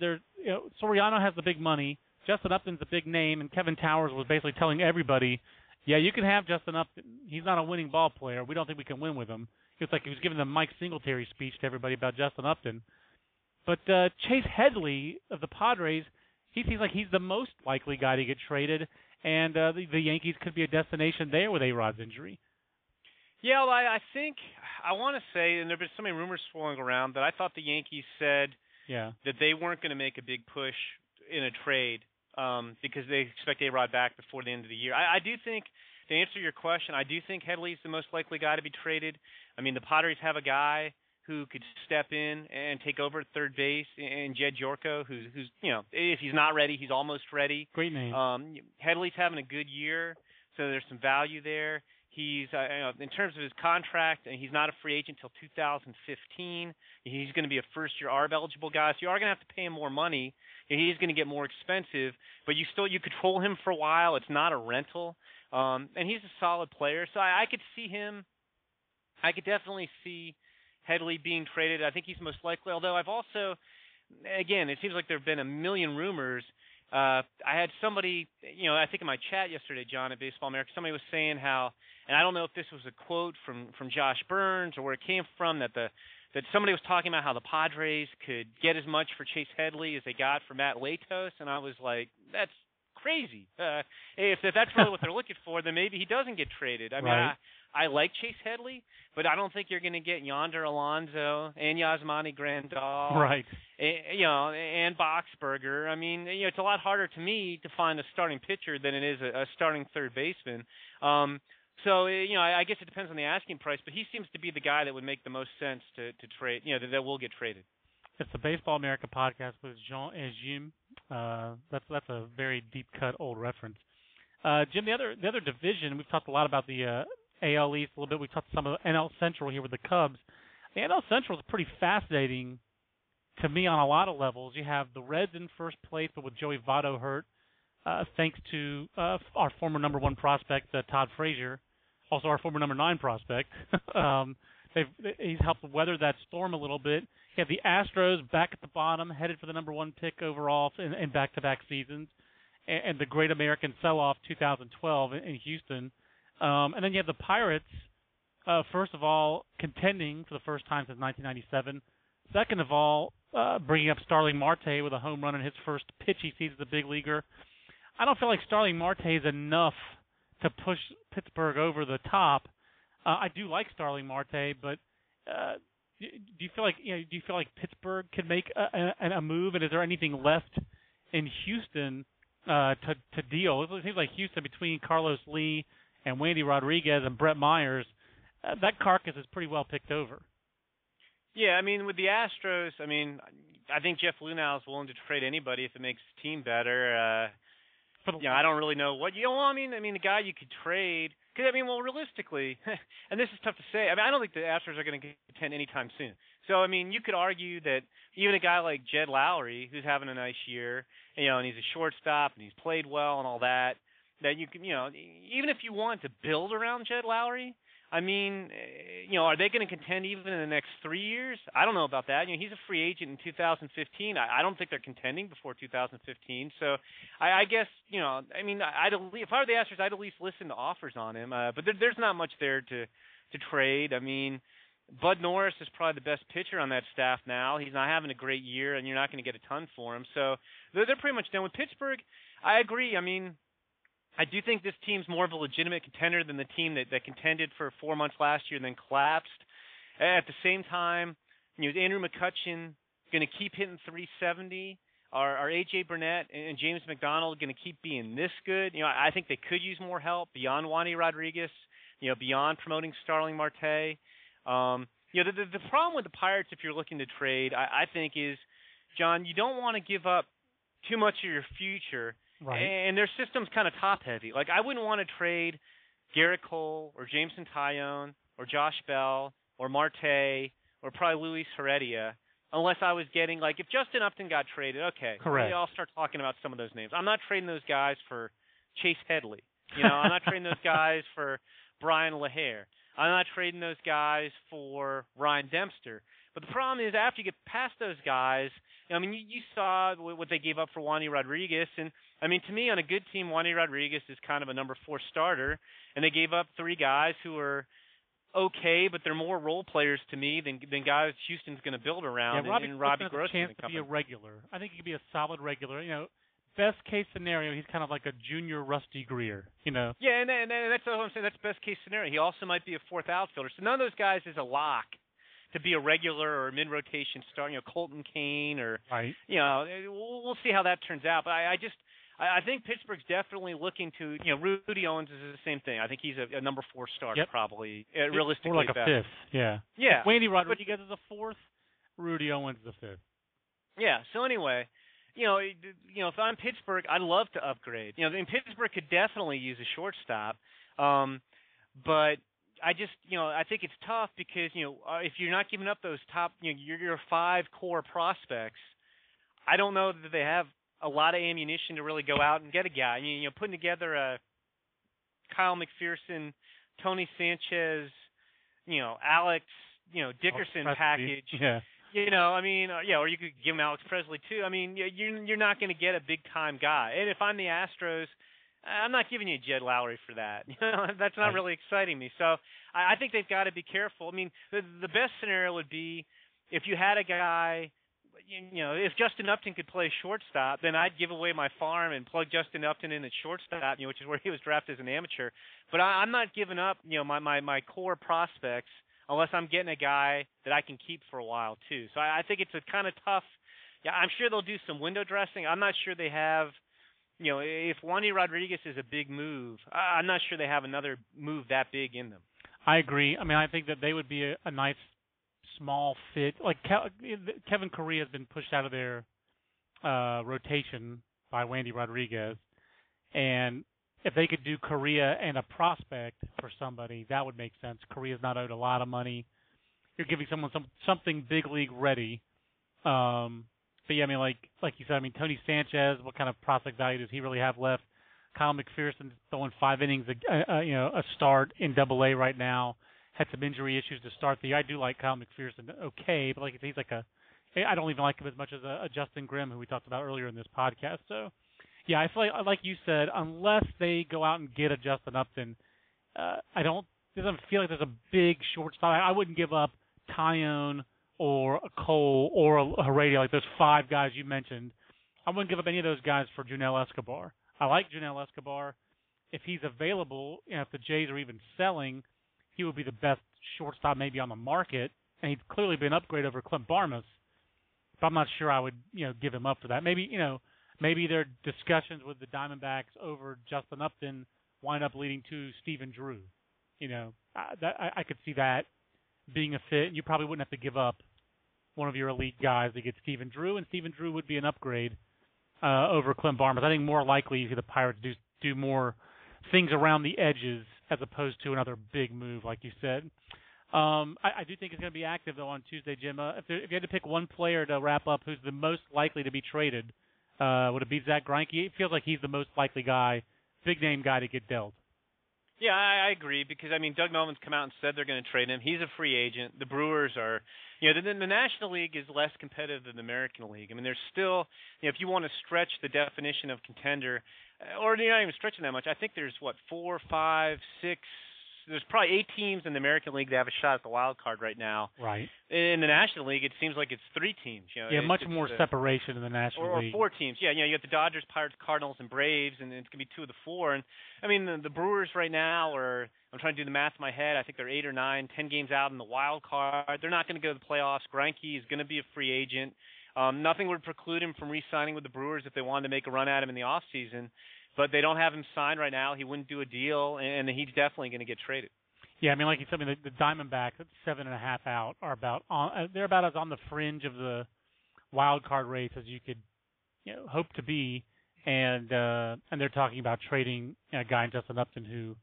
Soriano has the big money, Justin Upton's the big name, and Kevin Towers was basically telling everybody, yeah, you can have Justin Upton. He's not a winning ball player. We don't think we can win with him. It's like he was giving the Mike Singletary speech to everybody about Justin Upton. But Chase Headley of the Padres, he seems like he's the most likely guy to get traded, and the Yankees could be a destination there with A-Rod's injury. Yeah, well, I think I want to say, and there have been so many rumors swirling around, that I thought the Yankees said that they weren't going to make a big push in a trade. Because they expect A-Rod back before the end of the year. I do think, to answer your question, I do think Headley's the most likely guy to be traded. The Padres have a guy who could step in and take over at third base, and Jed Yorko, who's if he's not ready, he's almost ready. Great name. Headley's having a good year, so there's some value there. He's in terms of his contract, and he's not a free agent until 2015. He's going to be a first-year ARB eligible guy, so you are going to have to pay him more money. He's going to get more expensive, but you control him for a while. It's not a rental, and he's a solid player. So I could see him. I could definitely see Headley being traded. I think he's most likely. Although I've also, again, it seems like there have been a million rumors. I had somebody, I think in my chat yesterday, John, at Baseball America, somebody was saying how, and I don't know if this was a quote from Josh Burns or where it came from, that somebody was talking about how the Padres could get as much for Chase Headley as they got for Matt Latos, and I was like, that's crazy. If that's really what they're looking for, then maybe he doesn't get traded. Right. I like Chase Headley, but I don't think you're going to get Yonder Alonso and Yasmani Grandal, right? And Boxberger. It's a lot harder to me to find a starting pitcher than it is a starting third baseman. I guess it depends on the asking price, but he seems to be the guy that would make the most sense to trade. That will get traded. It's the Baseball America podcast with Jean and Jim. That's a very deep cut old reference. Jim, the other division we've talked a lot about the. AL East a little bit. We talked some of NL Central here with the Cubs. The NL Central is pretty fascinating to me on a lot of levels. You have the Reds in first place, but with Joey Votto hurt, thanks to our former number 1 prospect, Todd Frazier, also our former number 9 prospect. He's helped weather that storm a little bit. You have the Astros back at the bottom, headed for the number 1 pick overall in back-to-back seasons, and the Great American Sell-Off 2012 in Houston. And then you have the Pirates, first of all, contending for the first time since 1997. Second of all, bringing up Starling Marte with a home run in his first pitch he sees as a big leaguer. I don't feel like Starling Marte is enough to push Pittsburgh over the top. I do like Starling Marte, but Do you feel like Pittsburgh could make a move, and is there anything left in Houston to deal? It seems like Houston, between Carlos Lee and Wandy Rodriguez and Brett Myers, that carcass is pretty well picked over. Yeah, I mean, with the Astros, I mean, I think Jeff Lunau is willing to trade anybody if it makes the team better. I don't really know what the guy you could trade. Because, I mean, well, realistically, and this is tough to say, I mean, I don't think the Astros are going to contend anytime soon. So, I mean, you could argue that even a guy like Jed Lowry, who's having a nice year, and he's a shortstop and he's played well and all that, that you can, even if you want to build around Jed Lowry, I mean, are they going to contend even in the next 3 years? I don't know about that. He's a free agent in 2015. I don't think they're contending before 2015. So I guess, if I were the Astros, I'd at least listen to offers on him. But there's not much there to trade. I mean, Bud Norris is probably the best pitcher on that staff now. He's not having a great year, and you're not going to get a ton for him. So they're pretty much done with Pittsburgh. I agree. I mean, I do think this team's more of a legitimate contender than the team that contended for 4 months last year and then collapsed. At the same time, is Andrew McCutchen going to keep hitting 370? Are A.J. Burnett and James McDonald going to keep being this good? I think they could use more help beyond Wandy Rodriguez, beyond promoting Starling Marte. The problem with the Pirates, if you're looking to trade, I think is, John, you don't want to give up too much of your future. Right. And their system's kind of top-heavy. Like, I wouldn't want to trade Garrett Cole or Jameson Tyone or Josh Bell or Marte or probably Luis Heredia unless I was getting, like, if Justin Upton got traded, okay. Correct. Maybe I'll start talking about some of those names. I'm not trading those guys for Chase Headley. I'm not trading those guys for Bryan LaHair. I'm not trading those guys for Ryan Dempster. But the problem is, after you get past those guys, you saw what they gave up for Wandy Rodriguez. And, I mean, to me, on a good team, Wandy Rodriguez is kind of a number 4 starter. And they gave up 3 guys who are okay, but they're more role players to me than guys Houston's going to build around. Yeah, Robbie Grossman. Chance to be a regular. I think he could be a solid regular. Best case scenario, he's kind of like a junior Rusty Greer, Yeah, and that's what I'm saying. That's best case scenario. He also might be a 4th outfielder. So none of those guys is a lock to be a regular or a mid-rotation star. Colton Kane or right. We'll see how that turns out. But I think Pittsburgh's definitely looking to. Rudy Owens is the same thing. I think he's a number 4 starter, yep. Probably realistically. Or like a 5th. Yeah. Yeah. Wandy Rodriguez is a 4th. Rudy Owens is a 5th. Yeah. So anyway. If I'm Pittsburgh, I'd love to upgrade. Pittsburgh could definitely use a shortstop, but I just, I think it's tough because if you're not giving up those top, your 5 core prospects, I don't know that they have a lot of ammunition to really go out and get a guy. Putting together a Kyle McPherson, Tony Sanchez, Alex, Dickerson package. Yeah. Or you could give him Alex Presley, too. I mean, you're not going to get a big-time guy. And if I'm the Astros, I'm not giving you Jed Lowry for that. That's not really exciting me. So I think they've got to be careful. I mean, the best scenario would be if you had a guy, if Justin Upton could play shortstop, then I'd give away my farm and plug Justin Upton in at shortstop, which is where he was drafted as an amateur. But I'm not giving up, my core prospects unless I'm getting a guy that I can keep for a while, too. So I think it's a kind of tough – yeah, I'm sure they'll do some window dressing. I'm not sure they have – if Wandy Rodriguez is a big move, I'm not sure they have another move that big in them. I agree. I mean, I think that they would be a nice small fit. Like Kevin Correa has been pushed out of their rotation by Wandy Rodriguez, and – if they could do Correa and a prospect for somebody, that would make sense. Correa's not owed a lot of money. You're giving someone something big league ready. But yeah, I mean, like you said, I mean, Tony Sanchez, what kind of prospect value does he really have left? Kyle McPherson throwing 5 innings, a start in Double-A right now. Had some injury issues to start the year. I do like Kyle McPherson, okay, but like he's like I don't even like him as much as a Justin Grimm, who we talked about earlier in this podcast. So. Yeah, I feel like you said, unless they go out and get a Justin Upton, it doesn't feel like there's a big shortstop. I wouldn't give up Tyone or a Cole or a Heredia, like those 5 guys you mentioned. I wouldn't give up any of those guys for Junel Escobar. I like Junel Escobar. If he's available, if the Jays are even selling, he would be the best shortstop maybe on the market and he's clearly been upgraded over Clint Barmas. But I'm not sure I would, give him up for that. Maybe, maybe their discussions with the Diamondbacks over Justin Upton wind up leading to Stephen Drew. I could see that being a fit. You probably wouldn't have to give up one of your elite guys to get Stephen Drew, and Stephen Drew would be an upgrade over Clint Barmas. I think more likely you see the Pirates do more things around the edges as opposed to another big move, like you said. I do think it's going to be active, though, on Tuesday, Jim. If you had to pick one player to wrap up who's the most likely to be traded, would it be Zack Greinke? It feels like he's the most likely guy, big-name guy to get dealt. Yeah, I agree because, Doug Melvin's come out and said they're going to trade him. He's a free agent. The Brewers are – the National League is less competitive than the American League. There's still – if you want to stretch the definition of contender, or you're not even stretching that much, I think there's, 4, 5, 6 – there's probably 8 teams in the American League that have a shot at the wild card right now. Right. In the National League, it seems like it's 3 teams. Much more separation in the National League. Or 4 teams. You have the Dodgers, Pirates, Cardinals, and Braves, and it's going to be 2 of the 4. And the Brewers right now are, I'm trying to do the math in my head, I think they're 8 or 9, 10 games out in the wild card. They're not going to go to the playoffs. Greinke is going to be a free agent. Nothing would preclude him from re-signing with the Brewers if they wanted to make a run at him in the offseason. But they don't have him signed right now. He wouldn't do a deal, and he's definitely going to get traded. Yeah, like you said, the Diamondbacks, 7.5 out, are they're about as on the fringe of the wild card race as you could hope to be, and they're talking about trading a guy in Justin Upton who,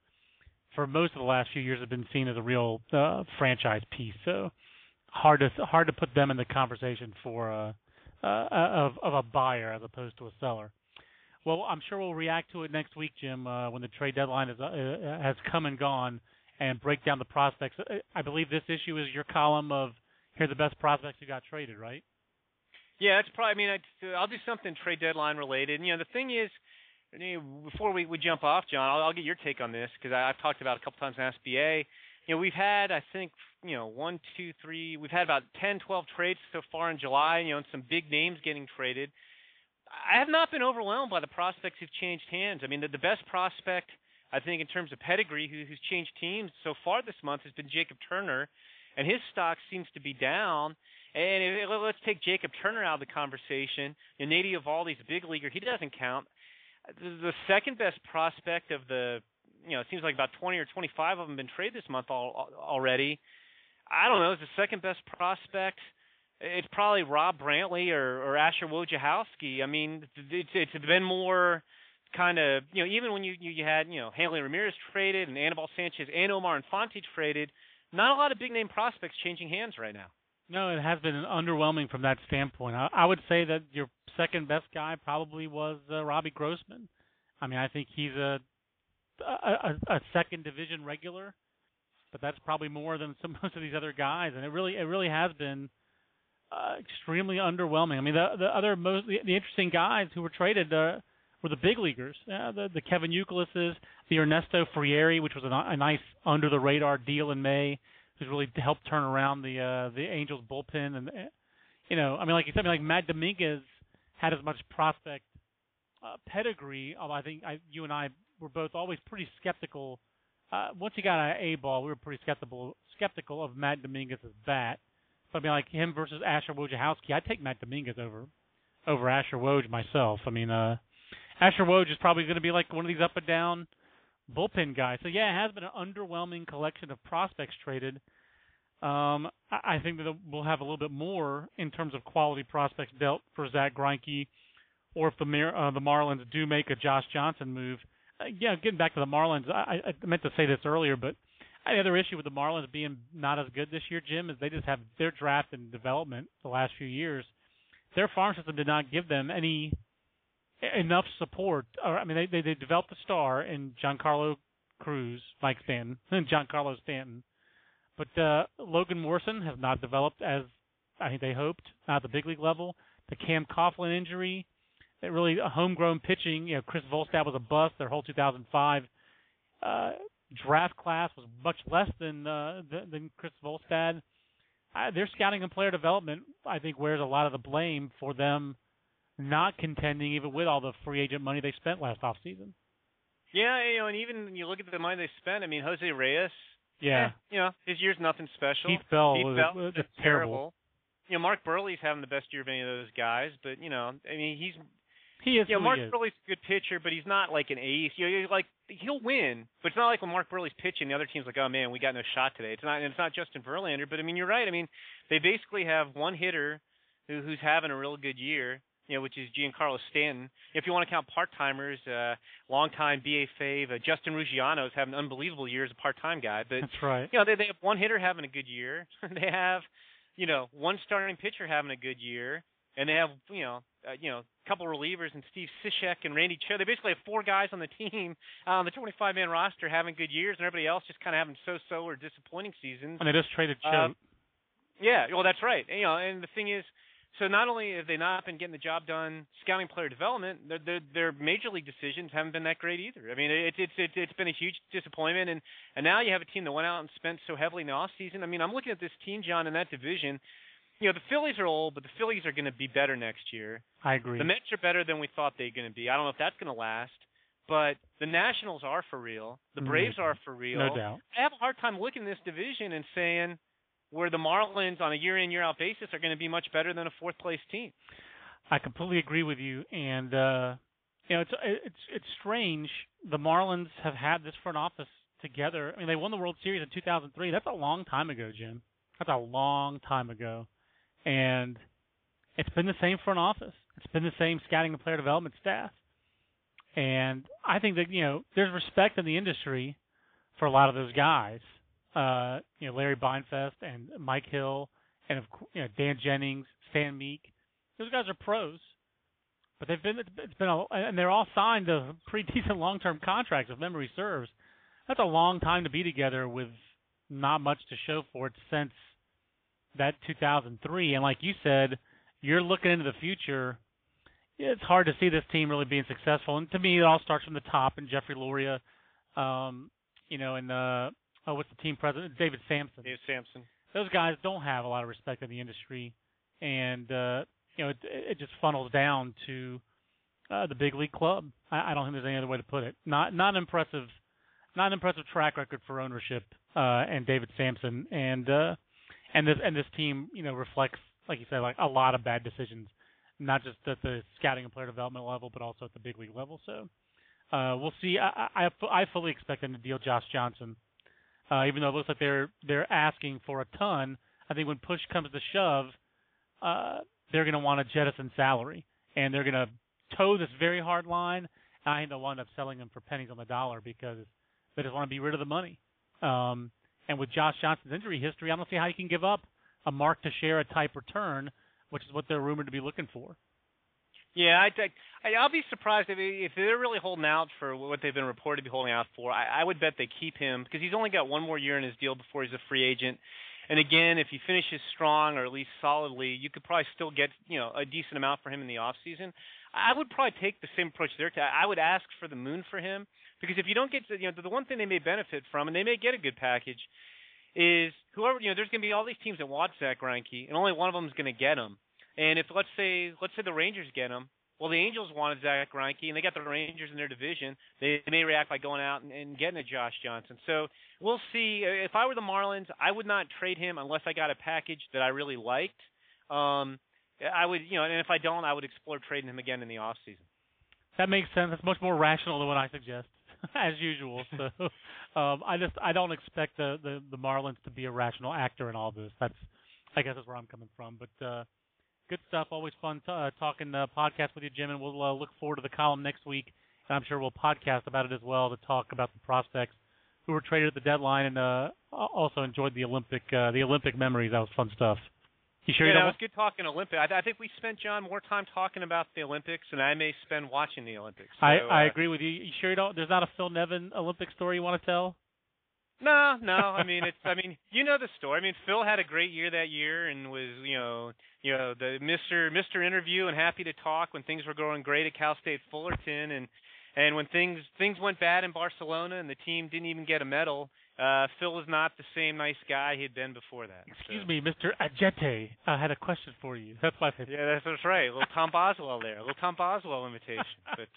for most of the last few years, have been seen as a real franchise piece. So hard to put them in the conversation for of a buyer as opposed to a seller. Well, I'm sure we'll react to it next week, Jim, when the trade deadline has come and gone, and break down the prospects. I believe this issue is your column of here are the best prospects who got traded, right? Yeah, it's probably. I'll do something trade deadline related. The thing is, before we jump off, John, I'll get your take on this because I've talked about it a couple times in SBA. We've had, I think, 1, 2, 3. We've had about 10, 12 trades so far in July. And some big names getting traded. I have not been overwhelmed by the prospects who've changed hands. The best prospect, I think, in terms of pedigree who's changed teams so far this month has been Jacob Turner, and his stock seems to be down. And let's take Jacob Turner out of the conversation. Nady Eovaldi's a big leaguer. He doesn't count. The second best prospect of the, it seems like about 20 or 25 of them have been traded this month already. I don't know. Is the second best prospect – it's probably Rob Brantley or Asher Wojciechowski. It's been more kind of, even when you had, Hanley Ramirez traded and Anibal Sanchez and Omar Infante traded, not a lot of big-name prospects changing hands right now. No, it has been underwhelming from that standpoint. I would say that your second-best guy probably was Robbie Grossman. I think he's a second-division regular, but that's probably more than most of these other guys, and it really has been extremely underwhelming. The other most the interesting guys who were traded were the big leaguers, the Kevin Youkilis's, the Ernesto Frieri, which was a nice under the radar deal in May, who's really helped turn around the Angels bullpen, and like you said, Matt Dominguez had as much prospect pedigree. Although I think you and I were both always pretty skeptical. Once he got an A ball, we were pretty skeptical of Matt Dominguez's bat. Like him versus Asher Wojciechowski, I'd take Matt Dominguez over Asher Woj myself. Asher Woj is probably going to be like one of these up and down bullpen guys. So yeah, it has been an underwhelming collection of prospects traded. I think that we'll have a little bit more in terms of quality prospects dealt for Zack Greinke, or if the Marlins do make a Josh Johnson move. Getting back to the Marlins, I meant to say this earlier, but. The other issue with the Marlins being not as good this year, Jim, is they just have their draft and development the last few years. Their farm system did not give them enough support. They developed a star in Giancarlo Cruz, Mike Stanton, and Giancarlo Stanton. But Logan Morrison has not developed as I think they hoped, not at the big league level. The Cam Coughlin injury, that really homegrown pitching. Chris Volstad was a bust. Their whole 2005. Draft class was much less than Chris Volstad. Their scouting and player development, I think, wears a lot of the blame for them not contending, even with all the free agent money they spent last offseason. Yeah, and even when you look at the money they spent, Jose Reyes, Yeah. You know, his year's nothing special. Heath Bell was terrible. You know, Mark Burley's having the best year of any of those guys, but, you know, I mean, Mark Burley's a good pitcher, but he's not like an ace. You know, like, he'll win, but it's not like when Mark Burley's pitching, the other team's like, oh, man, we got no shot today. It's not Justin Verlander, but, I mean, you're right. I mean, they basically have one hitter who's having a real good year, you know, which is Giancarlo Stanton. If you want to count part-timers, longtime BA fave, Justin Ruggiano is having an unbelievable year as a part-time guy. But, that's right. You know, they have one hitter having a good year. They have, you know, one starting pitcher having a good year. And they have, you know, a couple of relievers and Steve Cishek and Randy Cho. They basically have four guys on the team, on the 25-man roster having good years, and everybody else just kind of having so-so or disappointing seasons. And they just traded Cho. Yeah, well, that's right. And, you know, and the thing is, so not only have they not been getting the job done scouting player development, their major league decisions haven't been that great either. I mean, it's been a huge disappointment, and now you have a team that went out and spent so heavily in the offseason. I mean, I'm looking at this team, John, in that division. You know, the Phillies are old, but the Phillies are going to be better next year. I agree. The Mets are better than we thought they were going to be. I don't know if that's going to last, but the Nationals are for real. The Braves are for real. No doubt. I have a hard time looking at this division and saying – where the Marlins on a year-in, year-out basis are going to be much better than a fourth-place team. I completely agree with you, and you know, it's strange. The Marlins have had this front office together. I mean, they won the World Series in 2003. That's a long time ago, Jim. That's a long time ago, and it's been the same front office. It's been the same scouting and player development staff, and I think that, you know, there's respect in the industry for a lot of those guys. You know, Larry Beinfest and Mike Hill and, of course, you know, Dan Jennings, Stan Meek. Those guys are pros, but and they're all signed to pretty decent long-term contracts, if memory serves. That's a long time to be together with not much to show for it since that 2003. And like you said, you're looking into the future. It's hard to see this team really being successful. And to me, it all starts from the top and Jeffrey Loria, you know, and what's the team president? David Sampson. Those guys don't have a lot of respect in the industry, and you know, it just funnels down to the big league club. I don't think there's any other way to put it. Not an impressive track record for ownership and David Sampson, and this team, you know, reflects, like you said, like a lot of bad decisions, not just at the scouting and player development level, but also at the big league level. So we'll see. I fully expect them to deal Josh Johnson. Even though it looks like they're asking for a ton, I think when push comes to shove, they're going to want to jettison salary, and they're going to toe this very hard line. And I think they'll wind up selling them for pennies on the dollar because they just want to be rid of the money. And with Josh Johnson's injury history, I don't see how you can give up a Mark Teixeira type return, which is what they're rumored to be looking for. Yeah, I'll be surprised if they're really holding out for what they've been reported to be holding out for. I would bet they keep him because he's only got one more year in his deal before he's a free agent. And again, if he finishes strong or at least solidly, you could probably still get, you know, a decent amount for him in the offseason. I would probably take the same approach there. I would ask for the moon for him because if you don't get to, you know, the one thing they may benefit from, and they may get a good package, is whoever, you know, there's going to be all these teams that want Zack Greinke, and only one of them is going to get him. And if let's say the Rangers get him, well, the Angels wanted Zack Greinke, and they got the Rangers in their division. They may react by going out and getting a Josh Johnson. So we'll see. If I were the Marlins, I would not trade him unless I got a package that I really liked. I would, you know, and if I don't, I would explore trading him again in the offseason. That makes sense. That's much more rational than what I suggest, as usual. So I don't expect the Marlins to be a rational actor in all this. I guess that's where I'm coming from, but. Good stuff. Always fun talking podcast with you, Jim, and we'll look forward to the column next week, and I'm sure we'll podcast about it as well to talk about the prospects who were traded at the deadline and also enjoyed the Olympic memories. That was fun stuff. You sure you don't? Yeah, it was good talking Olympic. I think we spent, John, more time talking about the Olympics than I may spend watching the Olympics. So, I agree with you. You sure you don't? There's not a Phil Nevin Olympic story you want to tell? No. I mean, you know the story. I mean, Phil had a great year that year and was, you know, the Mr. Interview and happy to talk when things were going great at Cal State Fullerton, and when things went bad in Barcelona and the team didn't even get a medal, Phil was not the same nice guy he had been before that. Excuse me, Mr. Ajete, I had a question for you. That's my favorite. Yeah, that's right. Little Tom Boswell there. Little Tom Boswell imitation. But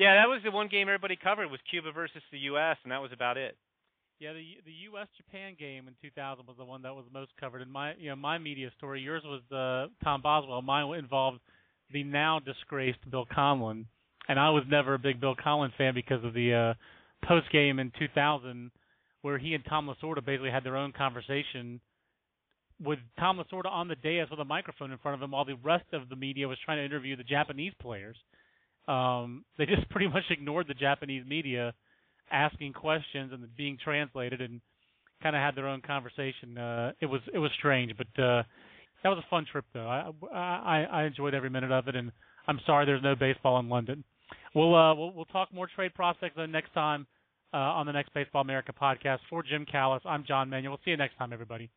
yeah, that was the one game everybody covered was Cuba versus the U.S., and that was about it. Yeah, the U.S.-Japan game in 2000 was the one that was most covered in my media story. Yours was Tom Boswell. Mine involved the now disgraced Bill Conlon, and I was never a big Bill Conlon fan because of the post game in 2000 where he and Tom Lasorda basically had their own conversation with Tom Lasorda on the dais with a microphone in front of him, while the rest of the media was trying to interview the Japanese players. They just pretty much ignored the Japanese media asking questions and being translated, and kind of had their own conversation. It was strange, but that was a fun trip, though. I enjoyed every minute of it, and I'm sorry there's no baseball in London. We'll talk more trade prospects though next time on the next Baseball America podcast. For Jim Callis, I'm John Manuel. See you next time, everybody.